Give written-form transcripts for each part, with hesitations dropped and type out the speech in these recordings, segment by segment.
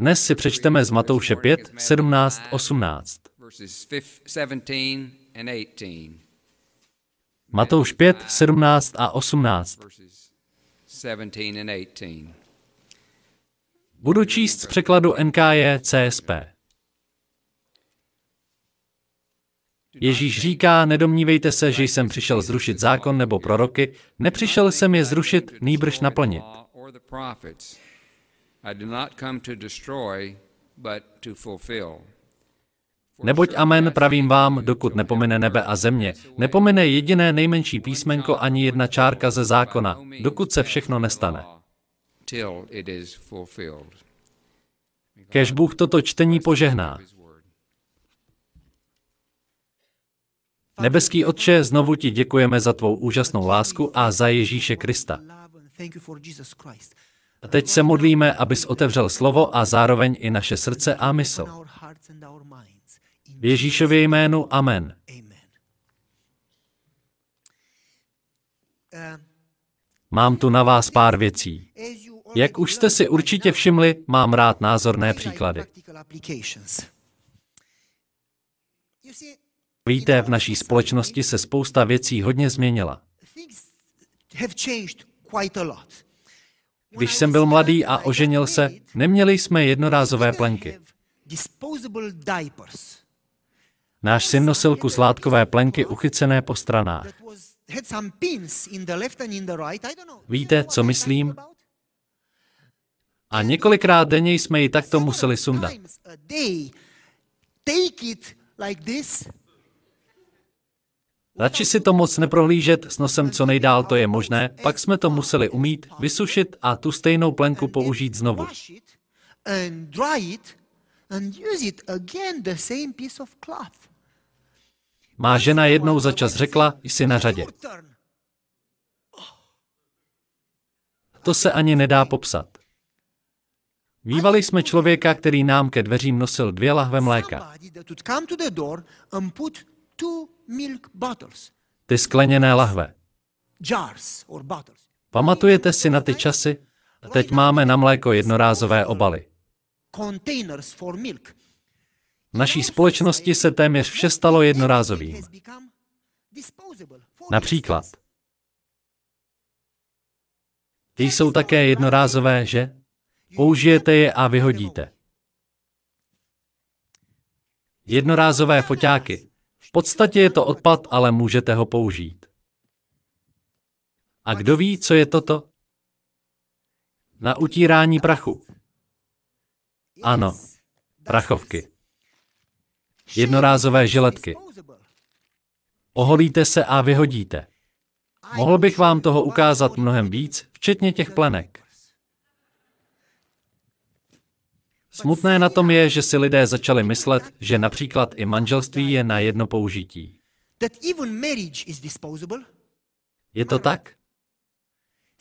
Dnes si přečteme z Matouše 5, 17, 18. Matouš 5, 17 a 18. Budu číst z překladu NKJ CSP. Ježíš říká, nedomnívejte se, že jsem přišel zrušit zákon nebo proroky, nepřišel jsem je zrušit, nýbrž naplnit. Neboť amen, pravím vám, dokud nepomine nebe a země, nepomine jediné nejmenší písmenko ani jedna čárka ze zákona, dokud se všechno nestane. Kéž Bůh toto čtení požehná. Nebeský Otče, znovu ti děkujeme za tvou úžasnou lásku a za Ježíše Krista. A teď se modlíme, abys otevřel slovo a zároveň i naše srdce a mysl. V Ježíšově jménu, amen. Mám tu na vás pár věcí. Jak už jste si určitě všimli, mám rád názorné příklady. Víte, v naší společnosti se spousta věcí hodně změnila. Když jsem byl mladý a oženil se, neměli jsme jednorázové plenky. Náš syn nosil kus látkové plenky uchycené po stranách. Víte, co myslím? A několikrát denně jsme ji takto museli sundat. Radši si to moc neprohlížet, s nosem co nejdál to je možné, pak jsme to museli umýt, vysušit a tu stejnou plenku použít znovu. Má žena jednou za čas řekla, jsi na řadě. To se ani nedá popsat. Mívali jsme člověka, který nám ke dveřím nosil 2 lahve mléka. Ty skleněné lahve. Pamatujete si na ty časy? Teď máme na mléko jednorázové obaly. V naší společnosti se téměř vše stalo jednorázovým. Například. Ty jsou také jednorázové, že? Použijete je a vyhodíte. Jednorázové foťáky. V podstatě je to odpad, ale můžete ho použít. A kdo ví, co je toto? Na utírání prachu. Ano, prachovky. Jednorázové žiletky. Oholíte se a vyhodíte. Mohl bych vám toho ukázat mnohem víc, včetně těch plenek. Smutné na tom je, že si lidé začali myslet, že například i manželství je na jedno použití. Je to tak?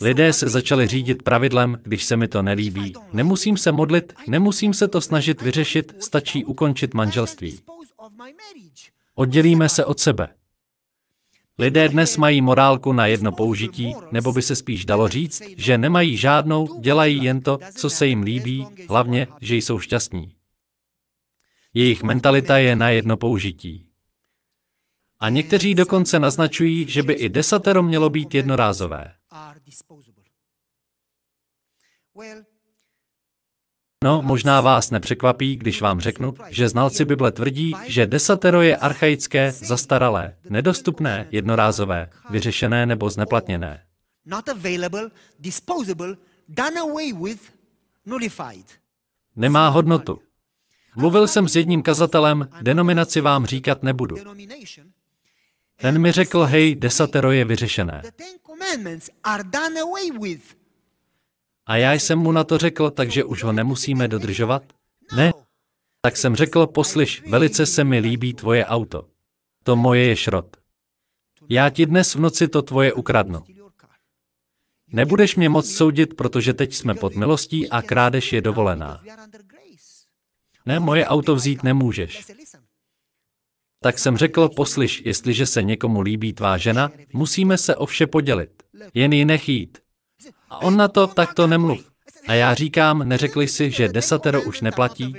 Lidé se začali řídit pravidlem, když se mi to nelíbí. Nemusím se modlit, nemusím se to snažit vyřešit, stačí ukončit manželství. Oddělíme se od sebe. Lidé dnes mají morálku na jedno použití, nebo by se spíš dalo říct, že nemají žádnou, dělají jen to, co se jim líbí, hlavně, že jsou šťastní. Jejich mentalita je na jedno použití. A někteří dokonce naznačují, že by i 10 mělo být jednorázové. No, možná vás nepřekvapí, když vám řeknu, že znalci Bible tvrdí, že 10 je archaické, zastaralé, nedostupné, jednorázové, vyřešené nebo zneplatněné. Nemá hodnotu. Mluvil jsem s jedním kazatelem, denominaci vám říkat nebudu. Ten mi řekl, hej, 10 je vyřešené. A já jsem mu na to řekl, takže už ho nemusíme dodržovat? Ne. Tak jsem řekl, poslyš, velice se mi líbí tvoje auto. To moje je šrot. Já ti dnes v noci to tvoje ukradnu. Nebudeš mě moc soudit, protože teď jsme pod milostí a krádež je dovolená. Ne, moje auto vzít nemůžeš. Tak jsem řekl, poslyš, jestliže se někomu líbí tvá žena, musíme se o vše podělit. Jen ji nechýt. A on na to, tak to nemluv. A já říkám, neřekli si, že 10 už neplatí?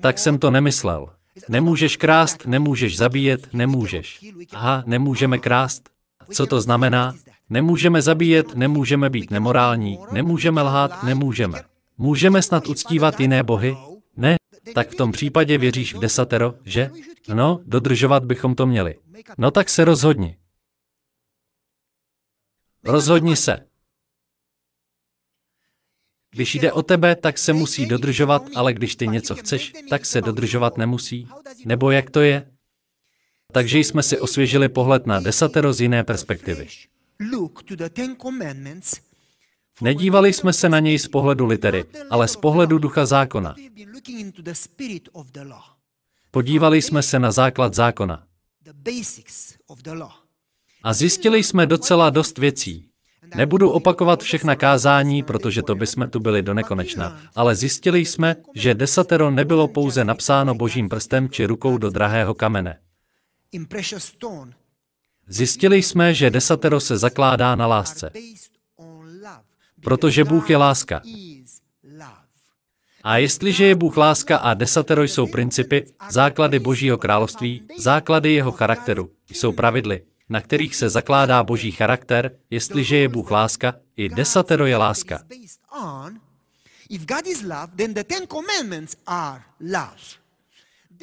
Tak jsem to nemyslel. Nemůžeš krást, nemůžeš zabíjet, nemůžeš. Aha, nemůžeme krást. Co to znamená? Nemůžeme zabíjet, nemůžeme být nemorální, nemůžeme lhát, nemůžeme. Můžeme snad uctívat jiné bohy? Ne. Tak v tom případě věříš v 10, že? No, dodržovat bychom to měli. No tak se rozhodni. Rozhodni se. Když jde o tebe, tak se musí dodržovat, ale když ty něco chceš, tak se dodržovat nemusí. Nebo jak to je? Takže jsme si osvěžili pohled na 10 z jiné perspektivy. Nedívali jsme se na něj z pohledu litery, ale z pohledu ducha zákona. Podívali jsme se na základ zákona. A zjistili jsme docela dost věcí. Nebudu opakovat všechna kázání, protože to bychom tu byli do nekonečna, ale zjistili jsme, že 10 nebylo pouze napsáno božím prstem či rukou do drahého kamene. Zjistili jsme, že 10 se zakládá na lásce. Protože Bůh je láska. A jestliže je Bůh láska a 10 jsou principy, základy Božího království, základy jeho charakteru, jsou pravidly, na kterých se zakládá Boží charakter, jestliže je Bůh láska, i 10 je láska.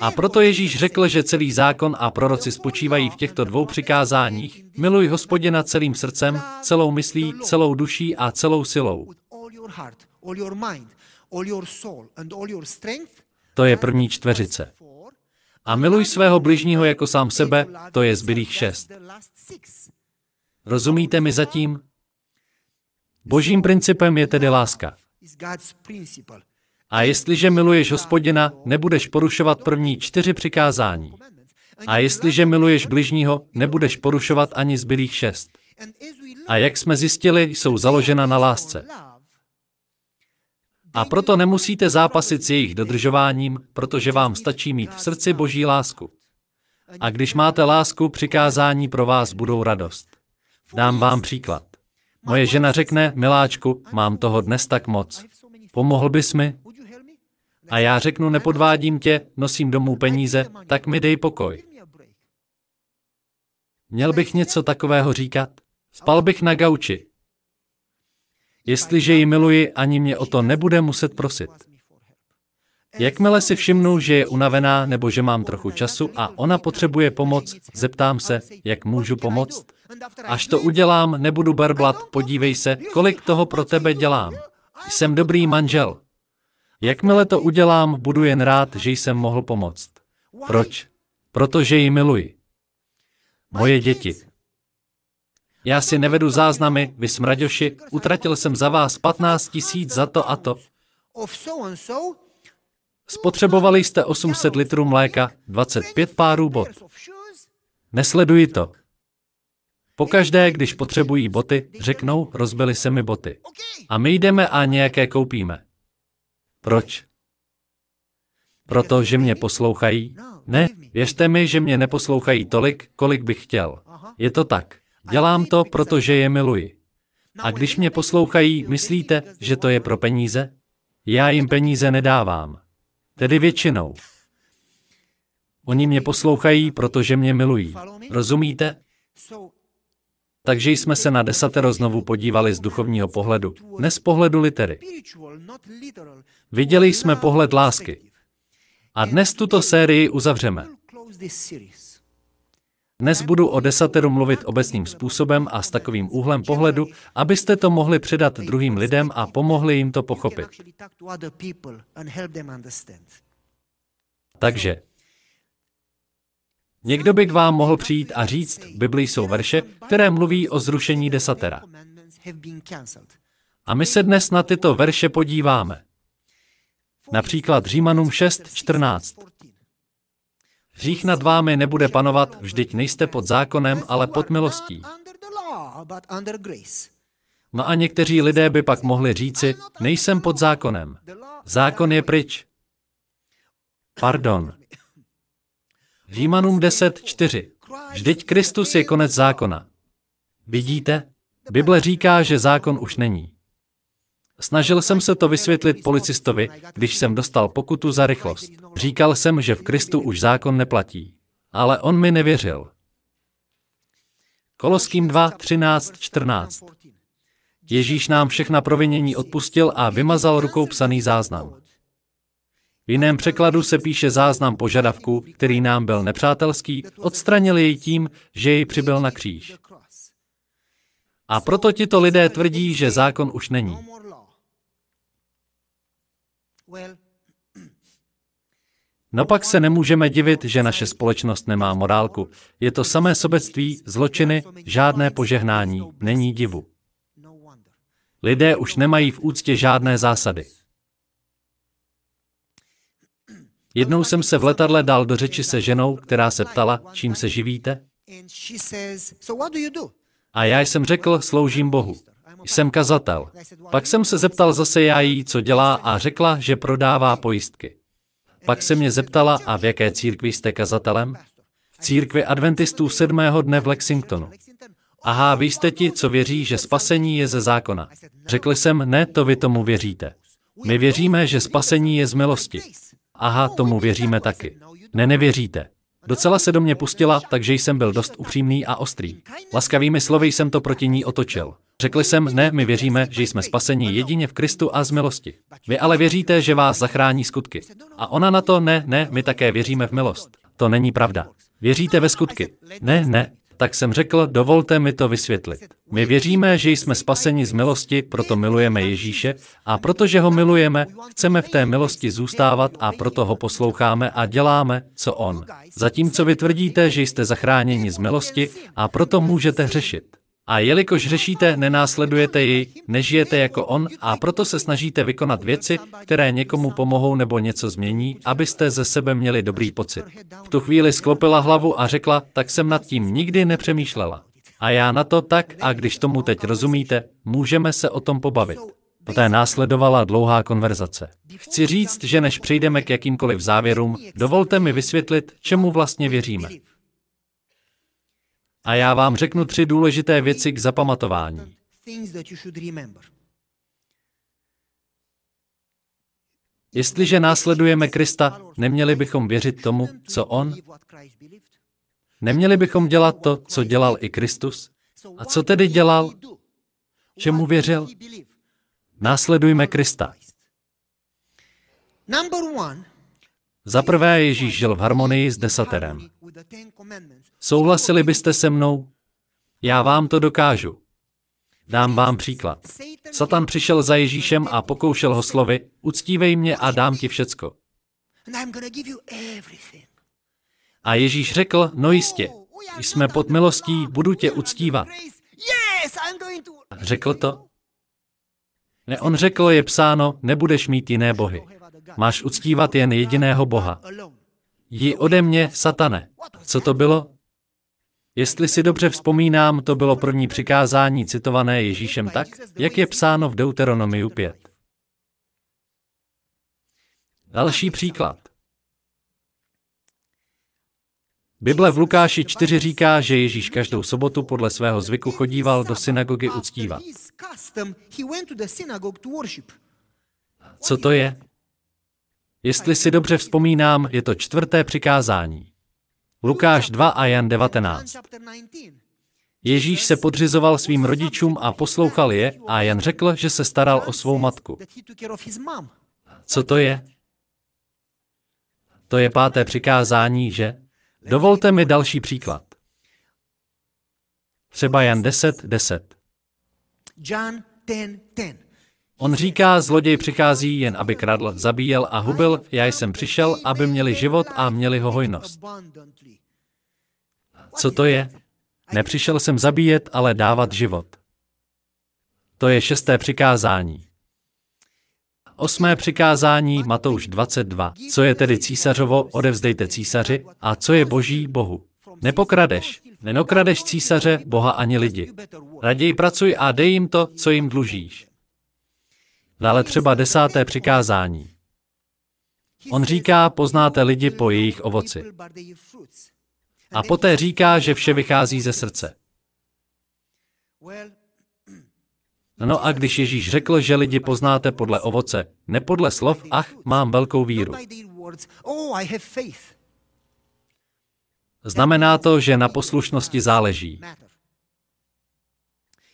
A proto Ježíš řekl, že celý zákon a proroci spočívají v těchto 2 přikázáních. Miluj Hospodina celým srdcem, celou myslí, celou duší a celou silou. To je první čtveřice. A miluj svého bližního jako sám sebe, to je zbylých 6. Rozumíte mi zatím? Božím principem je tedy láska. A jestliže miluješ Hospodina, nebudeš porušovat první 4 přikázání. A jestliže miluješ bližního, nebudeš porušovat ani zbylých 6. A jak jsme zjistili, jsou založena na lásce. A proto nemusíte zápasit s jejich dodržováním, protože vám stačí mít v srdci Boží lásku. A když máte lásku, přikázání pro vás budou radost. Dám vám příklad. Moje žena řekne, miláčku, mám toho dnes tak moc. Pomohl bys mi? A já řeknu, nepodvádím tě, nosím domů peníze, tak mi dej pokoj. Měl bych něco takového říkat? Spal bych na gauči. Jestliže ji miluji, ani mě o to nebude muset prosit. Jakmile si všimnu, že je unavená nebo že mám trochu času a ona potřebuje pomoc, zeptám se, jak můžu pomoct. Až to udělám, nebudu barblat, podívej se, kolik toho pro tebe dělám. Jsem dobrý manžel. Jakmile to udělám, budu jen rád, že jsem mohl pomoct. Proč? Protože ji miluji. Moje děti. Já si nevedu záznamy, vy smraďoši, utratil jsem za vás 15 000 za to a to. Spotřebovali jste 800 litrů mléka, 25 párů bot. Nesleduji to. Pokaždé, když potřebují boty, řeknou, rozbily se mi boty. A my jdeme a nějaké koupíme. Proč? Protože mě poslouchají? Ne, věřte mi, že mě neposlouchají tolik, kolik bych chtěl. Je to tak. Dělám to, protože je miluji. A když mě poslouchají, myslíte, že to je pro peníze? Já jim peníze nedávám. Tedy většinou. Oni mě poslouchají, protože mě milují. Rozumíte? Takže jsme se na 10 znovu podívali z duchovního pohledu, ne z pohledu litery. Viděli jsme pohled lásky. A dnes tuto sérii uzavřeme. Dnes budu o 10 mluvit obecným způsobem a s takovým úhlem pohledu, abyste to mohli předat druhým lidem a pomohli jim to pochopit. Takže, někdo by k vám mohl přijít a říct, v Biblii jsou verše, které mluví o zrušení 10. A my se dnes na tyto verše podíváme. Například Římanům 6:14. Hřích nad vámi nebude panovat, vždyť nejste pod zákonem, ale pod milostí. No a někteří lidé by pak mohli říci, nejsem pod zákonem. Zákon je pryč. Pardon. Římanům 10:4. Vždyť Kristus je konec zákona. Vidíte? Bible říká, že zákon už není. Snažil jsem se to vysvětlit policistovi, když jsem dostal pokutu za rychlost. Říkal jsem, že v Kristu už zákon neplatí. Ale on mi nevěřil. Koloským 2, 13, 14. Ježíš nám všechna provinění odpustil a vymazal rukou psaný záznam. V jiném překladu se píše záznam požadavku, který nám byl nepřátelský, odstranil jej tím, že jej přibyl na kříž. A proto tito lidé tvrdí, že zákon už není. No pak se nemůžeme divit, že naše společnost nemá morálku. Je to samé sobectví, zločiny, žádné požehnání, není divu. Lidé už nemají v úctě žádné zásady. Jednou jsem se v letadle dal do řeči se ženou, která se ptala, čím se živíte? A já jsem řekl, sloužím Bohu. Jsem kazatel. Pak jsem se zeptal zase já jí, co dělá, a řekla, že prodává pojistky. Pak se mě zeptala, a v jaké církvi jste kazatelem? V církvi adventistů 7. dne v Lexingtonu. Aha, vy jste ti, co věří, že spasení je ze zákona. Řekl jsem, ne, to vy tomu věříte. My věříme, že spasení je z milosti. Aha, tomu věříme taky. Ne, nevěříte. Docela se do mě pustila, takže jsem byl dost upřímný a ostrý. Laskavými slovy jsem to proti ní otočil. Řekl jsem, ne, my věříme, že jsme spaseni jedině v Kristu a z milosti. Vy ale věříte, že vás zachrání skutky. A ona na to, ne, ne, my také věříme v milost. To není pravda. Věříte ve skutky? Ne, ne. Tak jsem řekl, dovolte mi to vysvětlit. My věříme, že jsme spaseni z milosti, proto milujeme Ježíše, a protože ho milujeme, chceme v té milosti zůstávat a proto ho posloucháme a děláme, co on. Zatímco vy tvrdíte, že jste zachráněni z milosti a proto můžete hřešit. A jelikož hřešíte, nenásledujete jej, nežijete jako on a proto se snažíte vykonat věci, které někomu pomohou nebo něco změní, abyste ze sebe měli dobrý pocit. V tu chvíli sklopila hlavu a řekla, tak jsem nad tím nikdy nepřemýšlela. A já na to tak, a když tomu teď rozumíte, můžeme se o tom pobavit. Poté následovala dlouhá konverzace. Chci říct, že než přejdeme k jakýmkoliv závěrům, dovolte mi vysvětlit, čemu vlastně věříme. A já vám řeknu 3 důležité věci k zapamatování. Jestliže následujeme Krista, neměli bychom věřit tomu, co on? Neměli bychom dělat to, co dělal i Kristus? A co tedy dělal? Čemu věřil? Následujme Krista. Za prvé, Ježíš žil v harmonii s 10. Souhlasili byste se mnou? Já vám to dokážu. Dám vám příklad. Satan přišel za Ježíšem a pokoušel ho slovy, uctívej mě a dám ti všecko. A Ježíš řekl, no jistě, jsme pod milostí, budu tě uctívat. Řekl to? Ne, on řekl, je psáno, nebudeš mít jiné bohy. Máš uctívat jen jediného Boha. Jdi ode mě, Satane. Co to bylo? Jestli si dobře vzpomínám, to bylo první přikázání citované Ježíšem tak, jak je psáno v Deuteronomiu 5. Další příklad. Bible v Lukáši 4 říká, že Ježíš každou sobotu podle svého zvyku chodíval do synagogy uctívat. Co to je? Jestli si dobře vzpomínám, je to 4. přikázání. Lukáš 2 a Jan 19. Ježíš se podřizoval svým rodičům a poslouchal je a Jan řekl, že se staral o svou matku. Co to je? To je 5. přikázání, že? Dovolte mi další příklad. Třeba Jan 10:10. On říká, zloděj přichází jen, aby kradl, zabíjel a hubil, já jsem přišel, aby měli život a měli ho hojnost. Co to je? Nepřišel jsem zabíjet, ale dávat život. To je 6. přikázání. 8. přikázání, Matouš 22. Co je tedy císařovo, odevzdejte císaři, a co je boží, Bohu. Nepokradeš. Nenokradeš císaře, Boha ani lidi. Raději pracuj a dej jim to, co jim dlužíš. Dále třeba 10. přikázání. On říká, poznáte lidi po jejich ovoci. A poté říká, že vše vychází ze srdce. No a když Ježíš řekl, že lidi poznáte podle ovoce, ne podle slov, ach, mám velkou víru. Znamená to, že na poslušnosti záleží.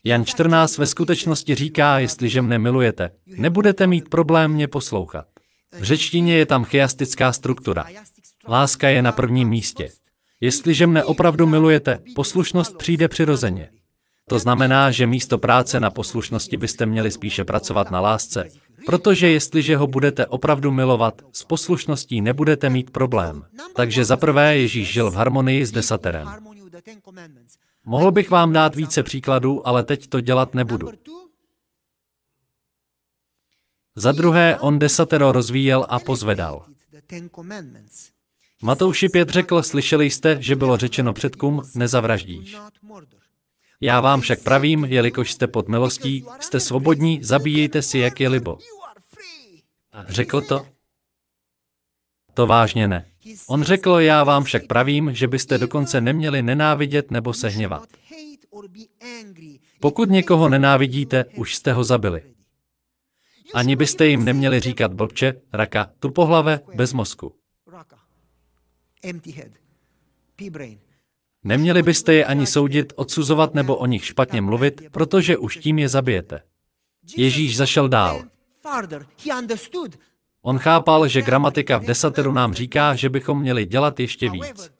Jan 14 ve skutečnosti říká, jestliže mne milujete, nebudete mít problém mě poslouchat. V řečtině je tam chiastická struktura. Láska je na prvním místě. Jestliže mne opravdu milujete, poslušnost přijde přirozeně. To znamená, že místo práce na poslušnosti byste měli spíše pracovat na lásce, protože jestliže ho budete opravdu milovat, s poslušností nebudete mít problém. Takže za prvé Ježíš žil v harmonii s desaterem. Mohl bych vám dát více příkladů, ale teď to dělat nebudu. Za druhé, on desatero rozvíjel a pozvedal. Matouši 5 řekl, slyšeli jste, že bylo řečeno předkům, nezavraždíš. Já vám však pravím, jelikož jste pod milostí, jste svobodní, zabíjejte si, jak je libo. Řekl to? To vážně ne. On řekl, já vám však pravím, že byste dokonce neměli nenávidět nebo se hněvat. Pokud někoho nenávidíte, už jste ho zabili. Ani byste jim neměli říkat blbče, raka, tupohlave, bez mozku. Neměli byste je ani soudit, odsuzovat nebo o nich špatně mluvit, protože už tím je zabijete. Ježíš zašel dál. On chápal, že gramatika v desateru nám říká, že bychom měli dělat ještě víc.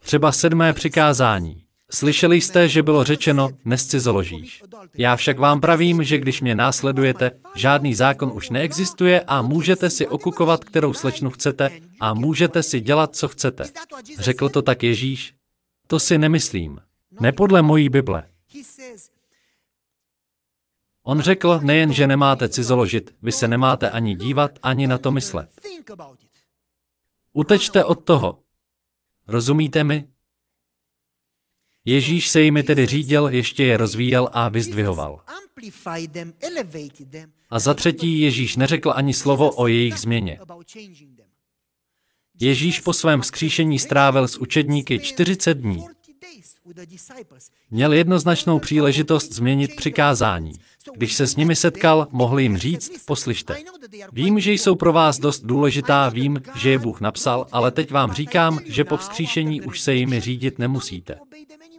Třeba 7. přikázání. Slyšeli jste, že bylo řečeno, nescizoložíš. Já však vám pravím, že když mě následujete, žádný zákon už neexistuje a můžete si okukovat, kterou slečnu chcete a můžete si dělat, co chcete. Řekl to tak Ježíš? To si nemyslím. Ne podle mojí Bible. On řekl, nejen, že nemáte cizoložit, vy se nemáte ani dívat, ani na to myslet. Utečte od toho. Rozumíte mi? Ježíš se jimi tedy řídil, ještě je rozvíjel a vyzdvihoval. A za třetí, Ježíš neřekl ani slovo o jejich změně. Ježíš po svém vzkříšení strávil s učedníky 40 dní. Měl jednoznačnou příležitost změnit přikázání. Když se s nimi setkal, mohl jim říct, poslyšte. Vím, že jsou pro vás dost důležitá, vím, že je Bůh napsal, ale teď vám říkám, že po vzkříšení už se jimi řídit nemusíte.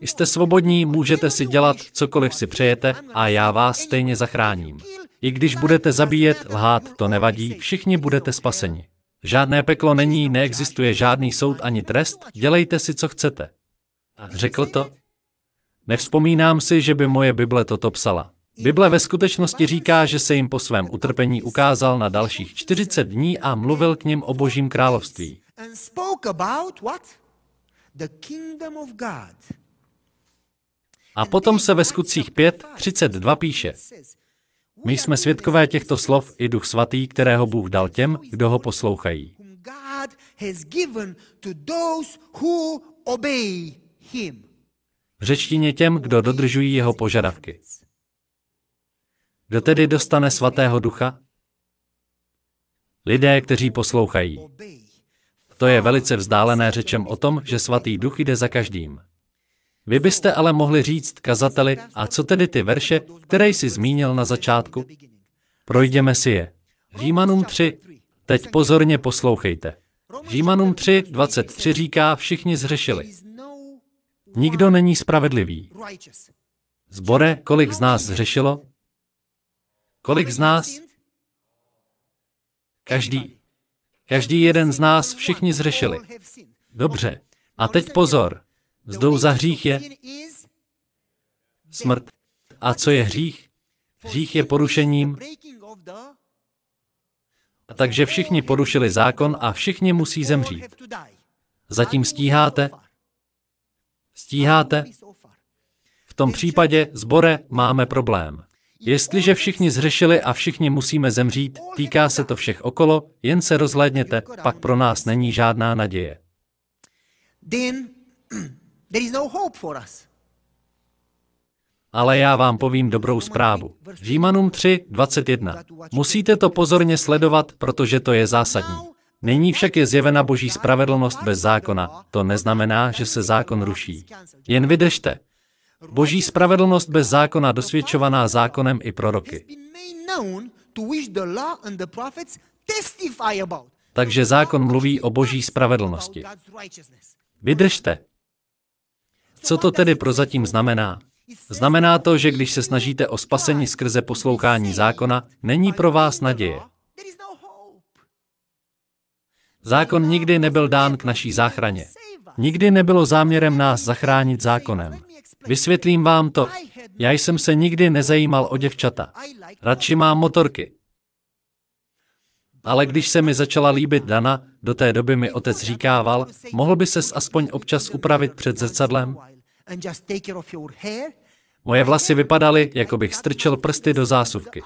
Jste svobodní, můžete si dělat, cokoliv si přejete, a já vás stejně zachráním. I když budete zabíjet, lhát, to nevadí, všichni budete spaseni. Žádné peklo není, neexistuje žádný soud ani trest, dělejte si, co chcete. Řekl to? Nevzpomínám si, že by moje Bible toto psala. Bible ve skutečnosti říká, že se jim po svém utrpení ukázal na dalších 40 dní a mluvil k nim o Božím království. A potom se ve Skutcích 5:32 píše. My jsme svědkové těchto slov i Duch Svatý, kterého Bůh dal těm, kdo ho poslouchají. V řečtině těm, kdo dodržují jeho požadavky. Kdo tedy dostane Svatého Ducha? Lidé, kteří poslouchají. To je velice vzdálené řečem o tom, že Svatý Duch jde za každým. Vy byste ale mohli říct, kazateli, a co tedy ty verše, které jsi zmínil na začátku? Projdeme si je. Římanům 3. Teď pozorně poslouchejte. Římanům 3:23 říká, všichni zhřešili. Nikdo není spravedlivý. Zbore, kolik z nás zhřešilo? Kolik z nás? Každý. Každý jeden z nás, všichni zhřešili. Dobře. A teď pozor. Mzdou za hřích je smrt. A co je hřích? Hřích je porušením. A takže všichni porušili zákon a všichni musí zemřít. Zatím stíháte? Stíháte? V tom případě, zbore, máme problém. Jestliže všichni zhřešili a všichni musíme zemřít, týká se to všech okolo, jen se rozhlédněte, pak pro nás není žádná naděje. Ale já vám povím dobrou zprávu. Římanům 3:21. Musíte to pozorně sledovat, protože to je zásadní. Nyní však je zjevena Boží spravedlnost bez zákona. To neznamená, že se zákon ruší. Jen vydržte. Boží spravedlnost bez zákona dosvědčovaná zákonem i proroky. Takže zákon mluví o Boží spravedlnosti. Vydržte. Co to tedy prozatím znamená? Znamená to, že když se snažíte o spasení skrze poslouchání zákona, není pro vás naděje. Zákon nikdy nebyl dán k naší záchraně. Nikdy nebylo záměrem nás zachránit zákonem. Vysvětlím vám to. Já jsem se nikdy nezajímal o děvčata. Radši mám motorky. Ale když se mi začala líbit Dana, do té doby mi otec říkával, mohl by ses aspoň občas upravit před zrcadlem? Moje vlasy vypadaly, jako bych strčil prsty do zásuvky.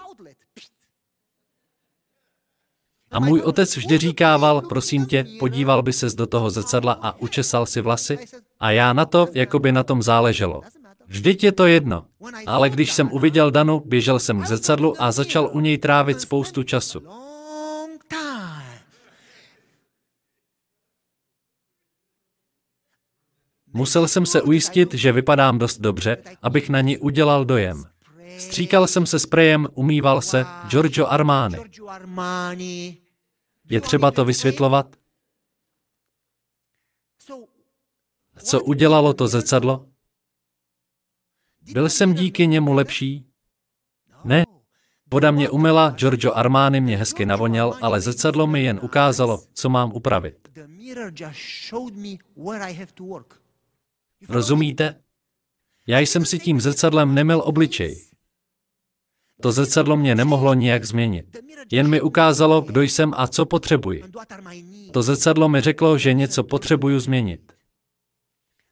A můj otec vždy říkával, prosím tě, podíval by ses do toho zrcadla a učesal si vlasy? A já na to, jako by na tom záleželo. Vždyť je to jedno. Ale když jsem uviděl Danu, běžel jsem k zrcadlu a začal u něj trávit spoustu času. Musel jsem se ujistit, že vypadám dost dobře, abych na ní udělal dojem. Stříkal jsem se sprejem, umýval se, Giorgio Armani. Je třeba to vysvětlovat? Co udělalo to zrcadlo? Byl jsem díky němu lepší? Ne. Voda mě umyla, Giorgio Armani mě hezky navoněl, ale zrcadlo mi jen ukázalo, co mám upravit. Rozumíte? Já jsem si tím zrcadlem nemyl obličej. To zrcadlo mě nemohlo nijak změnit. Jen mi ukázalo, kdo jsem a co potřebuji. To zrcadlo mi řeklo, že něco potřebuju změnit.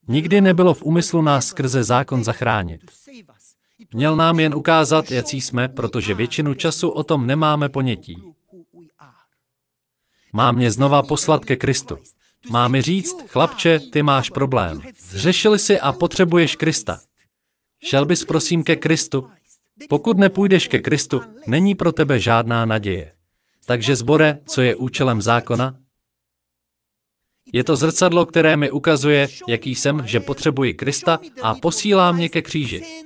Nikdy nebylo v úmyslu nás skrze zákon zachránit. Měl nám jen ukázat, jaký jsme, protože většinu času o tom nemáme ponětí. Má mě znova poslat ke Kristu. Má mi říct, chlapče, ty máš problém. Zřešil jsi a potřebuješ Krista. Šel bys prosím ke Kristu? Pokud nepůjdeš ke Kristu, není pro tebe žádná naděje. Takže sbore, co je účelem zákona? Je to zrcadlo, které mi ukazuje, jaký jsem, že potřebuji Krista a posílá mě ke kříži.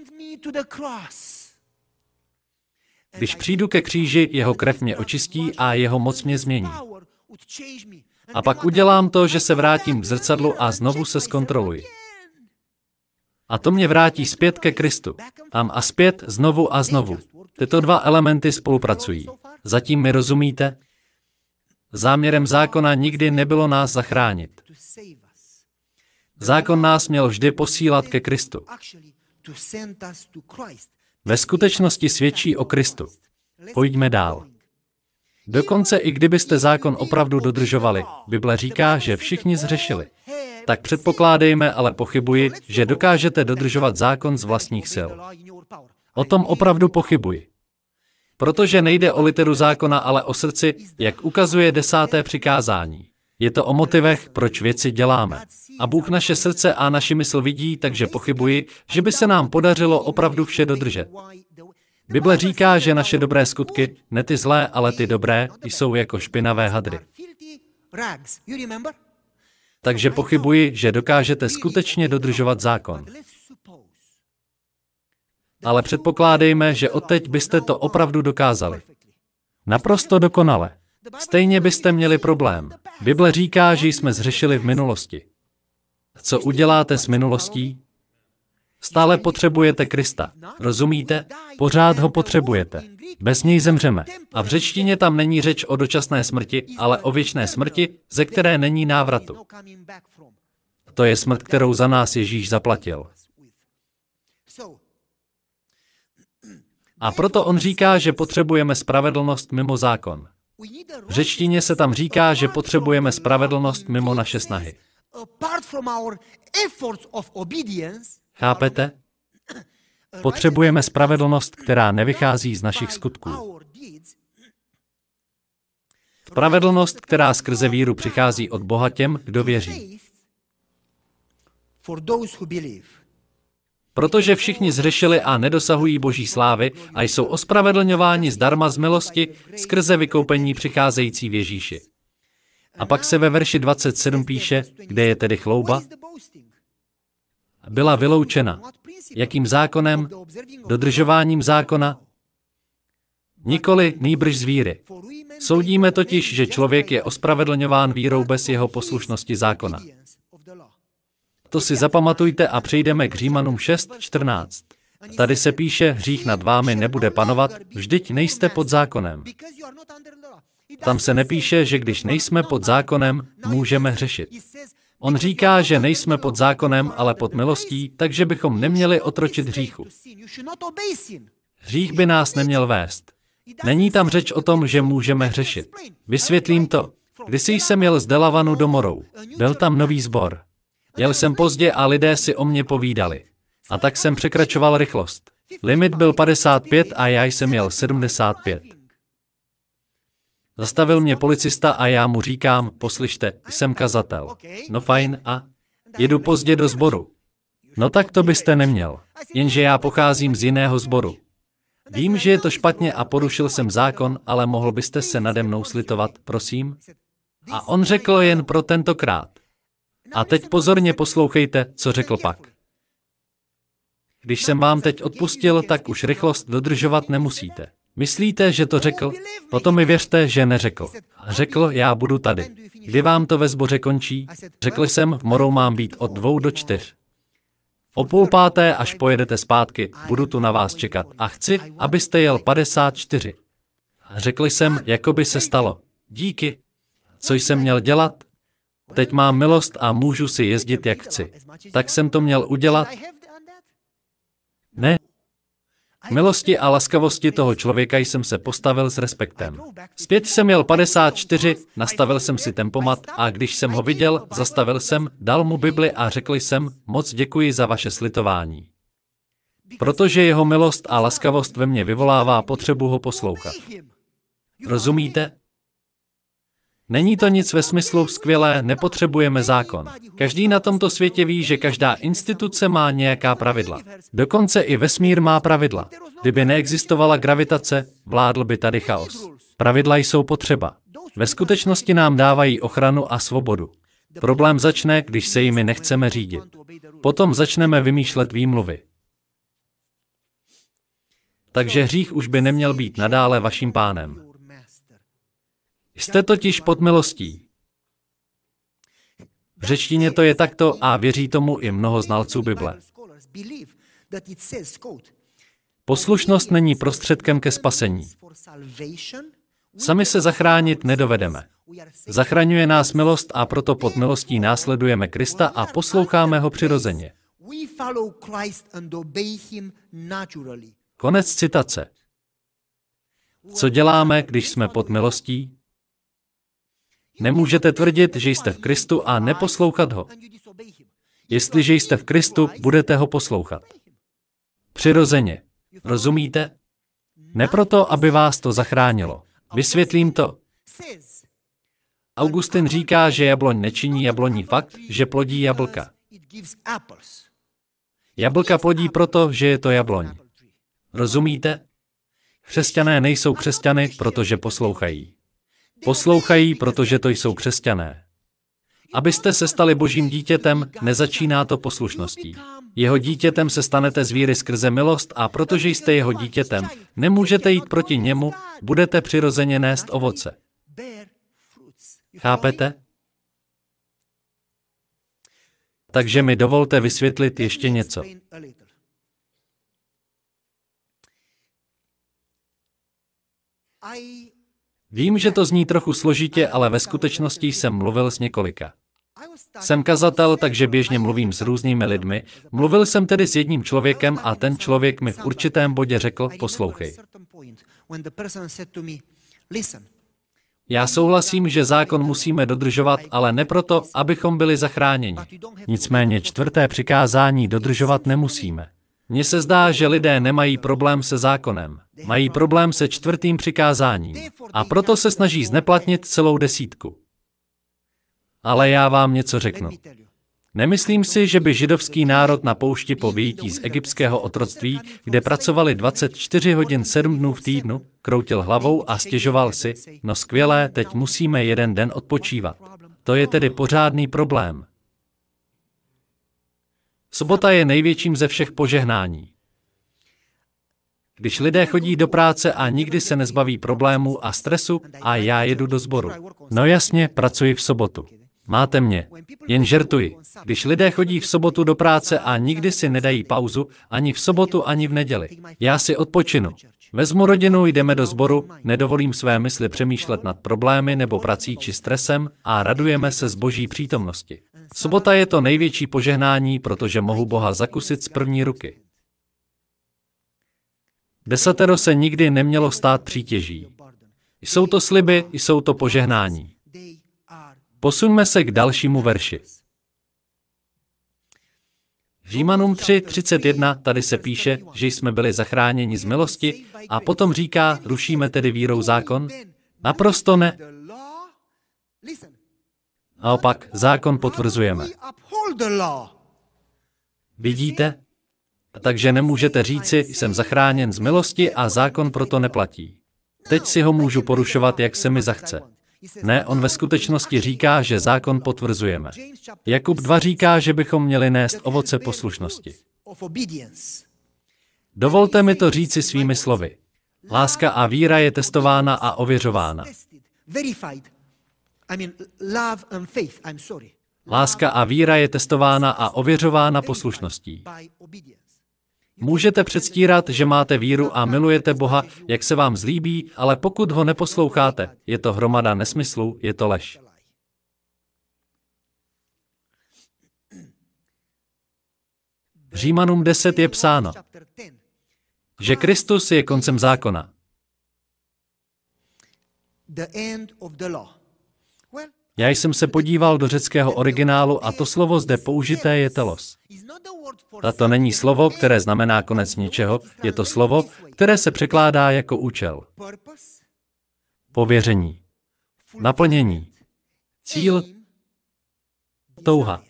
Když přijdu ke kříži, jeho krev mě očistí a jeho moc mě změní. A pak udělám to, že se vrátím k zrcadlu a znovu se zkontroluji. A to mě vrátí zpět ke Kristu. Tam a zpět, znovu a znovu. Tyto dva elementy spolupracují. Zatím mi rozumíte? Záměrem zákona nikdy nebylo nás zachránit. Zákon nás měl vždy posílat ke Kristu. Ve skutečnosti svědčí o Kristu. Pojďme dál. Dokonce i kdybyste zákon opravdu dodržovali, Bible říká, že všichni zhřešili. Tak předpokládejme, ale pochybuji, že dokážete dodržovat zákon z vlastních sil. O tom opravdu pochybuji. Protože nejde o literu zákona, ale o srdci, jak ukazuje 10. přikázání. Je to o motivech, proč věci děláme. A Bůh naše srdce a naši mysl vidí, takže pochybuji, že by se nám podařilo opravdu vše dodržet. Bible říká, že naše dobré skutky, ne ty zlé, ale ty dobré, jsou jako špinavé hadry. Takže pochybuji, že dokážete skutečně dodržovat zákon. Ale předpokládejme, že odteď byste to opravdu dokázali. Naprosto dokonale. Stejně byste měli problém. Bible říká, že jsme zhřešili v minulosti. Co uděláte s minulostí? Stále potřebujete Krista. Rozumíte? Pořád ho potřebujete. Bez něj zemřeme. A v řečtině tam není řeč o dočasné smrti, ale o věčné smrti, ze které není návratu. To je smrt, kterou za nás Ježíš zaplatil. A proto on říká, že potřebujeme spravedlnost mimo zákon. V řečtině se tam říká, že potřebujeme spravedlnost mimo naše snahy. Chápete? Potřebujeme spravedlnost, která nevychází z našich skutků. Spravedlnost, která skrze víru přichází od Boha těm, kdo věří. Protože všichni zhřešili a nedosahují Boží slávy a jsou ospravedlňováni zdarma z milosti skrze vykoupení přicházející v Ježíši. A pak se ve verši 27 píše, kde je tedy chlouba? byla vyloučena. Jakým zákonem? Dodržováním zákona? Nikoli, nýbrž z víry. Soudíme totiž, že člověk je ospravedlňován vírou bez jeho poslušnosti zákona. To si zapamatujte a přejdeme k Římanům 6:14. Tady se píše, hřích nad vámi nebude panovat, vždyť nejste pod zákonem. Tam se nepíše, že když nejsme pod zákonem, můžeme hřešit. On říká, že nejsme pod zákonem, ale pod milostí, takže bychom neměli otročit hříchu. Hřích by nás neměl vést. Není tam řeč o tom, že můžeme hřešit. Vysvětlím to. Když jsem jel z Delavanu do Morou, byl tam nový sbor. Jel jsem pozdě a lidé si o mě povídali. A tak jsem překračoval rychlost. Limit byl 55 a já jsem jel 75. Zastavil mě policista a já mu říkám, poslyšte, jsem kazatel. No fajn, a jedu pozdě do sboru. No tak to byste neměl, jenže já pocházím z jiného sboru. Vím, že je to špatně a porušil jsem zákon, ale mohl byste se nade mnou slitovat, prosím? A on řekl jen pro tentokrát. A teď pozorně poslouchejte, co řekl pak. Když jsem vám teď odpustil, tak už rychlost dodržovat nemusíte. Myslíte, že to řekl? Potom mi věřte, že neřekl. Řekl, já budu tady. Kdy vám to ve sboře končí? Řekl jsem, v Morou mám být od 2 do 4. O 4:30, až pojedete zpátky, budu tu na vás čekat a chci, abyste jel 54. Řekl jsem, jako by se stalo. Díky. Co jsem měl dělat? Teď mám milost a můžu si jezdit, jak chci. Tak jsem to měl udělat? Ne. K milosti a laskavosti toho člověka jsem se postavil s respektem. Zpět jsem jel 54, nastavil jsem si tempomat a když jsem ho viděl, zastavil jsem, dal mu Bibli a řekl jsem, moc děkuji za vaše slitování. Protože jeho milost a laskavost ve mně vyvolává potřebu ho poslouchat. Rozumíte? Není to nic ve smyslu skvělé, nepotřebujeme zákon. Každý na tomto světě ví, že každá instituce má nějaká pravidla. Dokonce i vesmír má pravidla. Kdyby neexistovala gravitace, vládl by tady chaos. Pravidla jsou potřeba. Ve skutečnosti nám dávají ochranu a svobodu. Problém začne, když se jimi nechceme řídit. Potom začneme vymýšlet výmluvy. Takže hřích už by neměl být nadále vaším pánem. Jste totiž pod milostí. V řečtině to je takto a věří tomu i mnoho znalců Bible. Poslušnost není prostředkem ke spasení. Sami se zachránit nedovedeme. Zachraňuje nás milost a proto pod milostí následujeme Krista a posloucháme ho přirozeně. Konec citace. Co děláme, když jsme pod milostí? Nemůžete tvrdit, že jste v Kristu a neposlouchat ho. Jestliže jste v Kristu, budete ho poslouchat. Přirozeně. Rozumíte? Ne proto, aby vás to zachránilo. Vysvětlím to. Augustin říká, že jabloň nečiní jabloní fakt, že plodí jablka. Jablka plodí proto, že je to jabloň. Rozumíte? Křesťané nejsou křesťany, protože poslouchají. Poslouchají, protože to jsou křesťané. Abyste se stali Božím dítětem, nezačíná to poslušností. Jeho dítětem se stanete z víry skrze milost a protože jste jeho dítětem, nemůžete jít proti němu, budete přirozeně nést ovoce. Chápete? Takže mi dovolte vysvětlit ještě něco. Vím, že to zní trochu složitě, ale ve skutečnosti jsem mluvil s několika. Jsem kazatel, takže běžně mluvím s různými lidmi. Mluvil jsem tedy s jedním člověkem a ten člověk mi v určitém bodě řekl, poslouchej. Já souhlasím, že zákon musíme dodržovat, ale ne proto, abychom byli zachráněni. Nicméně 4. přikázání dodržovat nemusíme. Mně se zdá, že lidé nemají problém se zákonem. Mají problém se 4. přikázáním. A proto se snaží zneplatnit celou 10. Ale já vám něco řeknu. Nemyslím si, že by židovský národ na poušti po vyjití z egyptského otroctví, kde pracovali 24 hodin 7 dnů v týdnu, kroutil hlavou a stěžoval si, no skvělé, teď musíme jeden den odpočívat. To je tedy pořádný problém. Sobota je největším ze všech požehnání. Když lidé chodí do práce a nikdy se nezbaví problémů a stresu a já jedu do sboru. No jasně, pracuji v sobotu. Máte mě. Jen žertuji. Když lidé chodí v sobotu do práce a nikdy si nedají pauzu, ani v sobotu, ani v neděli. Já si odpočinu. Vezmu rodinu, jdeme do sboru, nedovolím své mysli přemýšlet nad problémy nebo prací či stresem a radujeme se z Boží přítomnosti. Sobota je to největší požehnání, protože mohu Boha zakusit z první ruky. Desatero se nikdy nemělo stát přítěží. Jsou to sliby, jsou to požehnání. Posuňme se k dalšímu verši. Římanům 3:31 tady se píše, že jsme byli zachráněni z milosti a potom říká, rušíme tedy vírou zákon? Naprosto ne. Naopak, zákon potvrzujeme. Vidíte? Takže nemůžete říci, jsem zachráněn z milosti a zákon proto neplatí. Teď si ho můžu porušovat, jak se mi zachce. Ne, on ve skutečnosti říká, že zákon potvrzujeme. Jakub 2 říká, že bychom měli nést ovoce poslušnosti. Dovolte mi to říci svými slovy. Láska a víra je testována a ověřována. Láska a víra je testována a ověřována poslušností. Můžete předstírat, že máte víru a milujete Boha, jak se vám zlíbí, ale pokud ho neposloucháte, je to hromada nesmyslů, je to lež. Římanům 10 je psáno, že Kristus je koncem zákona. Já jsem se podíval do řeckého originálu a to slovo zde použité je telos. Tato není slovo, které znamená konec něčeho, je to slovo, které se překládá jako účel. Pověření. Naplnění. Cíl. Touha.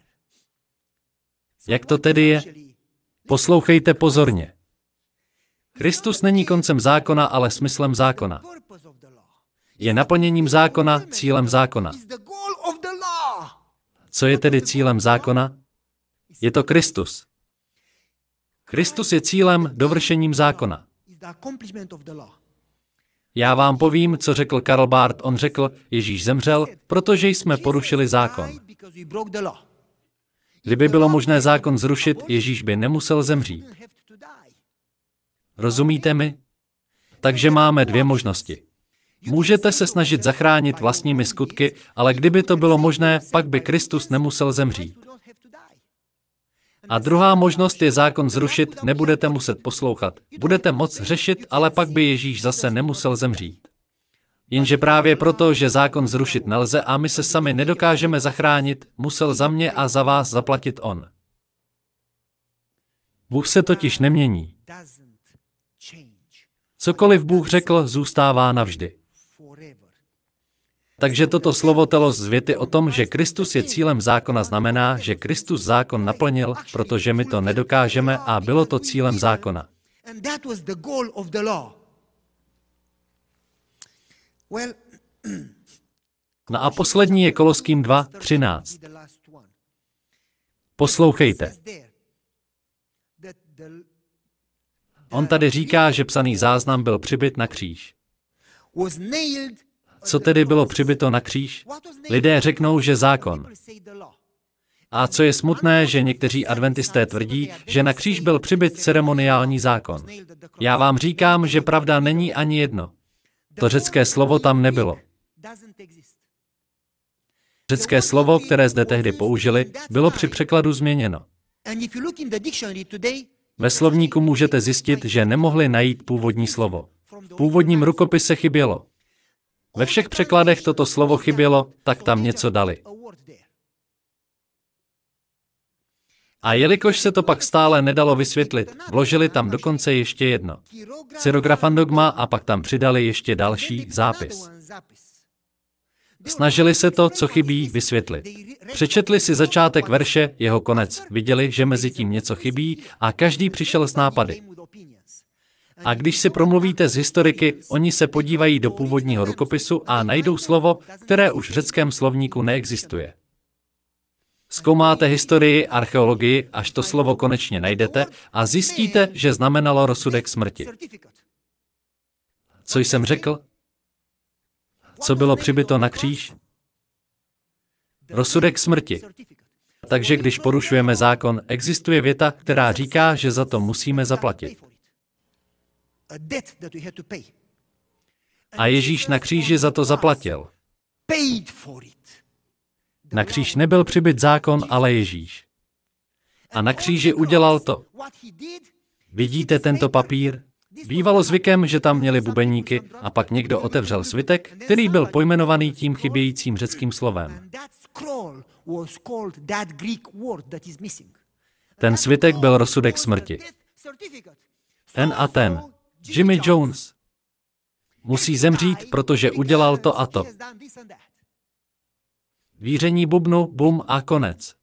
Jak to tedy je? Poslouchejte pozorně. Kristus není koncem zákona, ale smyslem zákona. Je naplněním zákona, cílem zákona. Co je tedy cílem zákona? Je to Kristus. Kristus je cílem, dovršením zákona. Já vám povím, co řekl Karl Barth. On řekl, Ježíš zemřel, protože jsme porušili zákon. Kdyby bylo možné zákon zrušit, Ježíš by nemusel zemřít. Rozumíte mi? Takže máme dvě možnosti. Můžete se snažit zachránit vlastními skutky, ale kdyby to bylo možné, pak by Kristus nemusel zemřít. A druhá možnost je zákon zrušit, nebudete muset poslouchat. Budete moct řešit, ale pak by Ježíš zase nemusel zemřít. Jenže právě proto, že zákon zrušit nelze a my se sami nedokážeme zachránit, musel za mě a za vás zaplatit on. Bůh se totiž nemění. Cokoliv Bůh řekl, zůstává navždy. Takže toto slovo telos z věty o tom, že Kristus je cílem zákona, znamená, že Kristus zákon naplnil, protože my to nedokážeme a bylo to cílem zákona. No a poslední je Koloským 2:13. Poslouchejte. On tady říká, že psaný záznam byl přibyt na kříž. Co tedy bylo přibyto na kříž? Lidé řeknou, že zákon. A co je smutné, že někteří adventisté tvrdí, že na kříž byl přibyt ceremoniální zákon. Já vám říkám, že pravda není ani jedno. To řecké slovo tam nebylo. Řecké slovo, které zde tehdy použili, bylo při překladu změněno. Ve slovníku můžete zjistit, že nemohli najít původní slovo. V původním rukopise chybělo. Ve všech překladech toto slovo chybělo, tak tam něco dali. A jelikož se to pak stále nedalo vysvětlit, vložili tam dokonce ještě jedno. Cyrografan dogma a pak tam přidali ještě další zápis. Snažili se to, co chybí, vysvětlit. Přečetli si začátek verše, jeho konec, viděli, že mezi tím něco chybí a každý přišel s nápady. A když si promluvíte s historiky, oni se podívají do původního rukopisu a najdou slovo, které už v řeckém slovníku neexistuje. Zkoumáte historii, archeologii, až to slovo konečně najdete a zjistíte, že znamenalo rozsudek smrti. Co jsem řekl? Co bylo přibyto na kříž? Rozsudek smrti. Takže když porušujeme zákon, existuje věta, která říká, že za to musíme zaplatit. A Ježíš na kříži za to zaplatil. Na kříž nebyl přibyt zákon, ale Ježíš. A na kříži udělal to. Vidíte tento papír? Bývalo zvykem, že tam měli bubeníky a pak někdo otevřel svitek, který byl pojmenovaný tím chybějícím řeckým slovem. Ten svitek byl rozsudek smrti. Ten a ten. Jimmy Jones. Musí zemřít, protože udělal to a to. Víření bubnu, bum a konec.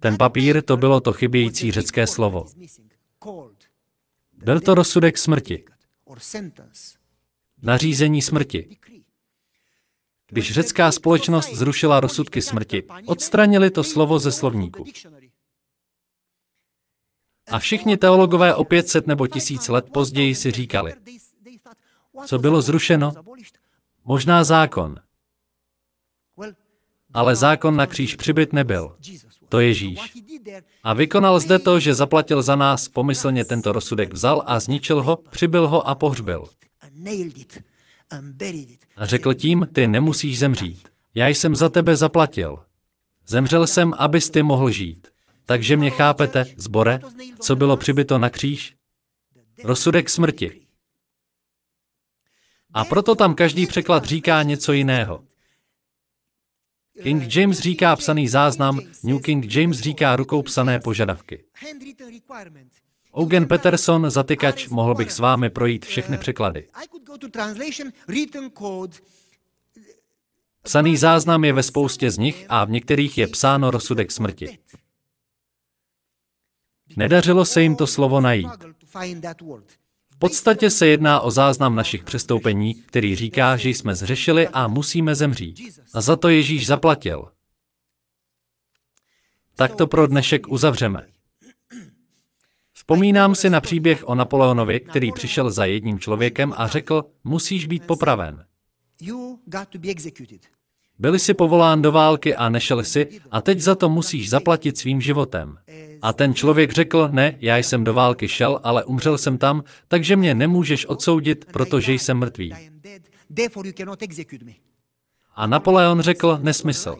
Ten papír, to bylo to chybějící řecké slovo. Byl to rozsudek smrti. Nařízení smrti. Když řecká společnost zrušila rozsudky smrti, odstranili to slovo ze slovníku. A všichni teologové o 500 nebo 1000 let později si říkali, co bylo zrušeno? Možná zákon. Ale zákon na kříž přibyt nebyl. To Ježíš. A vykonal zde to, že zaplatil za nás, pomyslně tento rozsudek vzal a zničil ho, přibyl ho a pohřbil. A řekl tím, ty nemusíš zemřít. Já jsem za tebe zaplatil. Zemřel jsem, abys ty mohl žít. Takže mě chápete, zbore, co bylo přibyto na kříž? Rozsudek smrti. A proto tam každý překlad říká něco jiného. King James říká psaný záznam, New King James říká rukou psané požadavky. Eugen Peterson, zatykač, mohl bych s vámi projít všechny překlady. Psaný záznam je ve spoustě z nich a v některých je psáno rozsudek smrti. Nedařilo se jim to slovo najít. V podstatě se jedná o záznam našich přestoupení, který říká, že jsme zřešili a musíme zemřít. A za to Ježíš zaplatil. Tak to pro dnešek uzavřeme. Vzpomínám si na příběh o Napoleonovi, který přišel za jedním člověkem a řekl, musíš být popraven. Byli si povolán do války a nešel si a teď za to musíš zaplatit svým životem. A ten člověk řekl, ne, já jsem do války šel, ale umřel jsem tam, takže mě nemůžeš odsoudit, protože jsem mrtvý. A Napoleon řekl, nesmysl.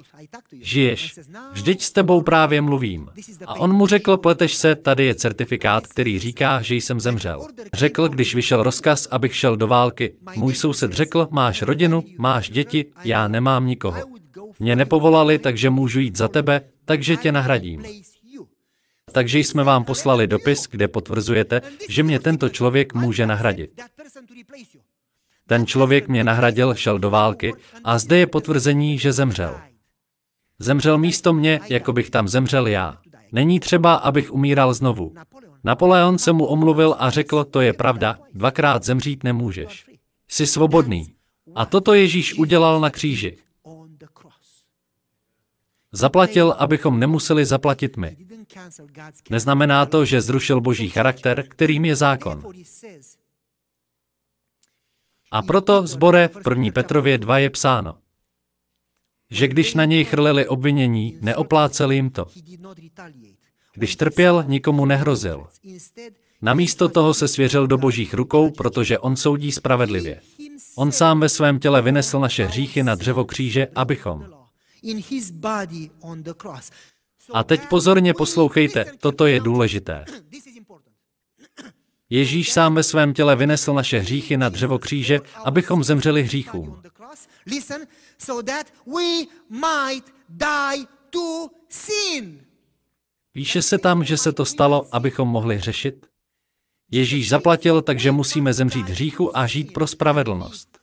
Žiješ. Vždyť s tebou právě mluvím. A on mu řekl, pleteš se, tady je certifikát, který říká, že jsem zemřel. Řekl, když vyšel rozkaz, abych šel do války. Můj soused řekl, máš rodinu, máš děti, já nemám nikoho. Mě nepovolali, takže můžu jít za tebe, takže tě nahradím. Takže jsme vám poslali dopis, kde potvrzujete, že mě tento člověk může nahradit. Ten člověk mě nahradil, šel do války a zde je potvrzení, že zemřel. Zemřel místo mě, jako bych tam zemřel já. Není třeba, abych umíral znovu. Napoleon se mu omluvil a řekl, to je pravda, dvakrát zemřít nemůžeš. Jsi svobodný. A toto Ježíš udělal na kříži. Zaplatil, abychom nemuseli zaplatit my. Neznamená to, že zrušil Boží charakter, kterým je zákon. A proto, zbore, v 1. Petrově 2 je psáno, že když na něj chrleli obvinění, neoplácel jim to. Když trpěl, nikomu nehrozil. Namísto toho se svěřil do Božích rukou, protože on soudí spravedlivě. On sám ve svém těle vynesl naše hříchy na dřevo kříže, abychom. A teď pozorně poslouchejte, toto je důležité. Ježíš sám ve svém těle vynesl naše hříchy na dřevo kříže, abychom zemřeli hříchům. Píše se tam, že se to stalo, abychom mohli hřešit? Ježíš zaplatil, takže musíme zemřít hříchu a žít pro spravedlnost.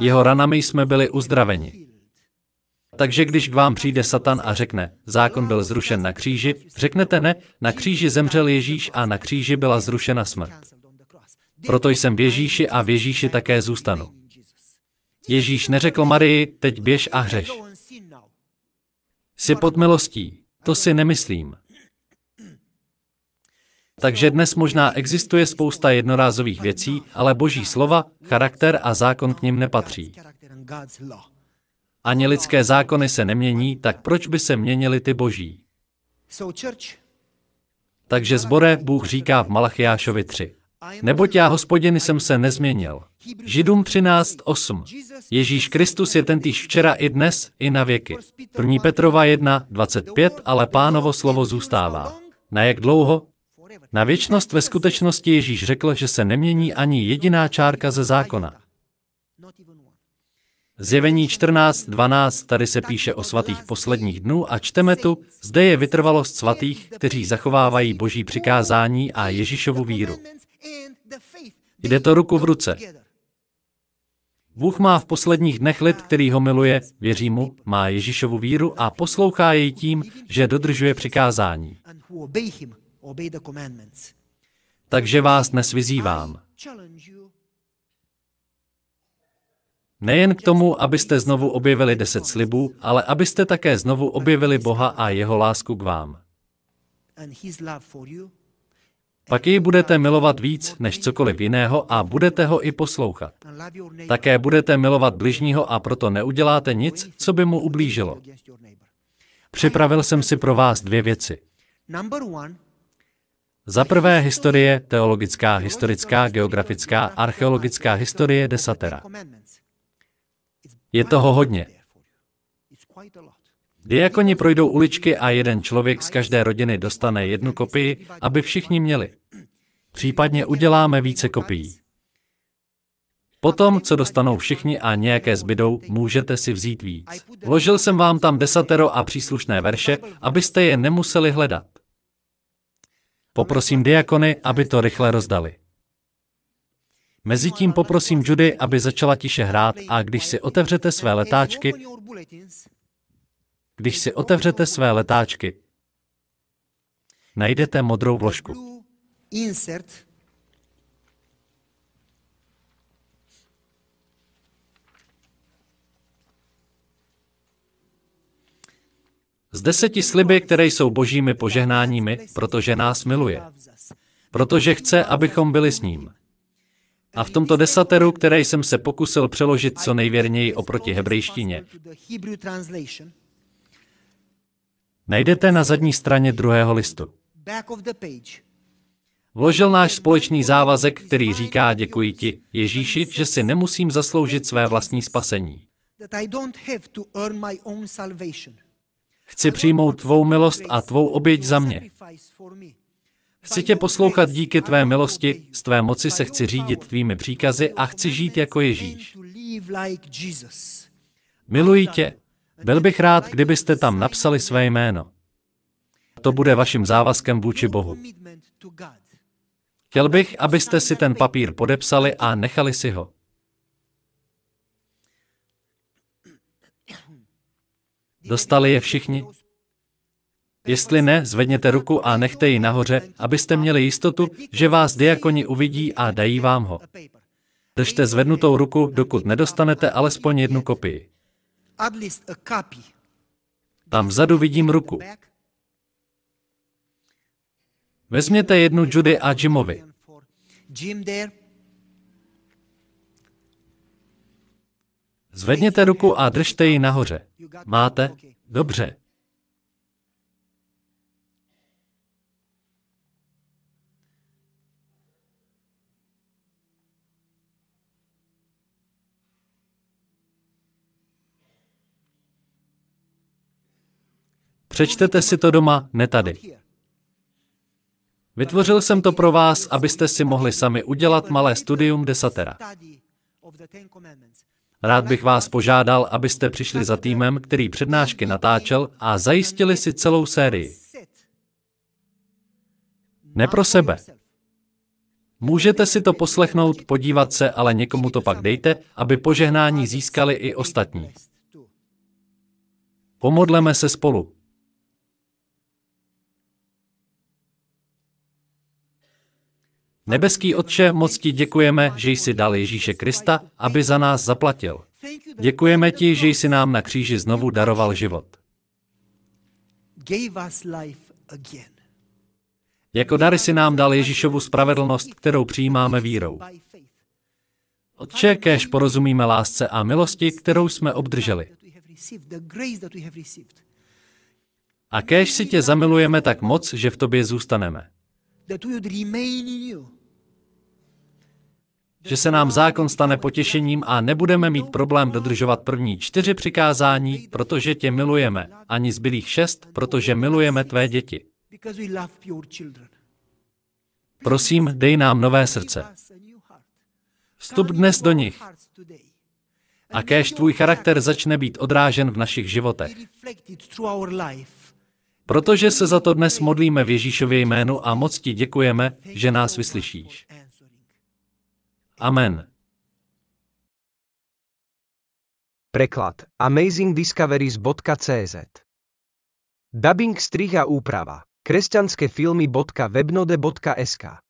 Jeho ranami jsme byli uzdraveni. Takže když k vám přijde Satan a řekne, zákon byl zrušen na kříži, řeknete ne, na kříži zemřel Ježíš a na kříži byla zrušena smrt. Proto jsem v Ježíši a v Ježíši také zůstanu. Ježíš neřekl Marii, teď běž a hřeš. Jsi pod milostí. To si nemyslím. Takže dnes možná existuje spousta jednorázových věcí, ale Boží slova, charakter a zákon k nim nepatří. Ani lidské zákony se nemění, tak proč by se měnily ty Boží? Takže zbore, Bůh říká v Malachiášovi 3. Neboť já, Hospodin, jsem se nezměnil. Židům 13:8. Ježíš Kristus je tentýž včera i dnes, i na věky. 1. Petrova 1:25, ale Pánovo slovo zůstává. Na jak dlouho? Na věčnost. Ve skutečnosti Ježíš řekl, že se nemění ani jediná čárka ze zákona. Zjevení 14:12, tady se píše o svatých posledních dnů a čteme tu, zde je vytrvalost svatých, kteří zachovávají Boží přikázání a Ježíšovu víru. Jde to ruku v ruce. Bůh má v posledních dnech lid, který ho miluje, věří mu, má Ježíšovu víru a poslouchá jej tím, že dodržuje přikázání. Takže vás dnes vyzývám. Nejen k tomu, abyste znovu objevili 10 slibů, ale abyste také znovu objevili Boha a jeho lásku k vám. Pak jej budete milovat víc než cokoliv jiného a budete ho i poslouchat. Také budete milovat bližního a proto neuděláte nic, co by mu ublížilo. Připravil jsem si pro vás 2 věci. Za prvé historie, teologická, historická, geografická, archeologická historie desatera. Je toho hodně. Diakoni projdou uličky a jeden člověk z každé rodiny dostane 1 kopii, aby všichni měli. Případně uděláme více kopií. Potom, co dostanou všichni a nějaké zbydou, můžete si vzít víc. Vložil jsem vám tam desatero a příslušné verše, abyste je nemuseli hledat. Poprosím diakony, aby to rychle rozdali. Mezitím poprosím Judy, aby začala tiše hrát a když si otevřete své letáčky, najdete modrou vložku. Z 10 sliby, které jsou Božími požehnáními, protože nás miluje. Protože chce, abychom byli s ním. A v tomto desateru, které jsem se pokusil přeložit co nejvěrněji oproti hebrejštině, najdete na zadní straně 2. listu. Vložil náš společný závazek, který říká: děkuji ti, Ježíši, že si nemusím zasloužit své vlastní spasení. Chci přijmout tvou milost a tvou oběť za mě. Chci tě poslouchat díky tvé milosti, z tvé moci se chci řídit tvými příkazy a chci žít jako Ježíš. Miluji tě. Byl bych rád, kdybyste tam napsali své jméno. To bude vaším závazkem vůči Bohu. Chtěl bych, abyste si ten papír podepsali a nechali si ho. Dostali je všichni? Jestli ne, zvedněte ruku a nechte ji nahoře, abyste měli jistotu, že vás diakoni uvidí a dají vám ho. Držte zvednutou ruku, dokud nedostanete alespoň 1 kopii. Tam vzadu vidím ruku. Vezměte 1 Judy a Jimovi. Zvedněte ruku a držte ji nahoře. Máte? Dobře. Přečtete si to doma, ne tady. Vytvořil jsem to pro vás, abyste si mohli sami udělat malé studium desatera. Rád bych vás požádal, abyste přišli za týmem, který přednášky natáčel, a zajistili si celou sérii. Ne pro sebe. Můžete si to poslechnout, podívat se, ale někomu to pak dejte, aby požehnání získali i ostatní. Pomodleme se spolu. Nebeský Otče, moc ti děkujeme, že jsi dal Ježíše Krista, aby za nás zaplatil. Děkujeme ti, že jsi nám na kříži znovu daroval život. Jako dary si nám dal Ježíšovu spravedlnost, kterou přijímáme vírou. Otče, kéž porozumíme lásce a milosti, kterou jsme obdrželi. A kéž si tě zamilujeme tak moc, že v tobě zůstaneme. Že se nám zákon stane potěšením a nebudeme mít problém dodržovat první 4 přikázání, protože tě milujeme, ani zbylých 6, protože milujeme tvé děti. Prosím, dej nám nové srdce. Vstup dnes do nich. A kéž tvůj charakter začne být odrážen v našich životech. Protože se za to dnes modlíme v Ježíšově jménu a moc ti děkujeme, že nás vyslyšíš. Amen. Preklad amazingdiscoveries.cz Dubbing, strih a úprava kresťanskefilmy.webnode.sk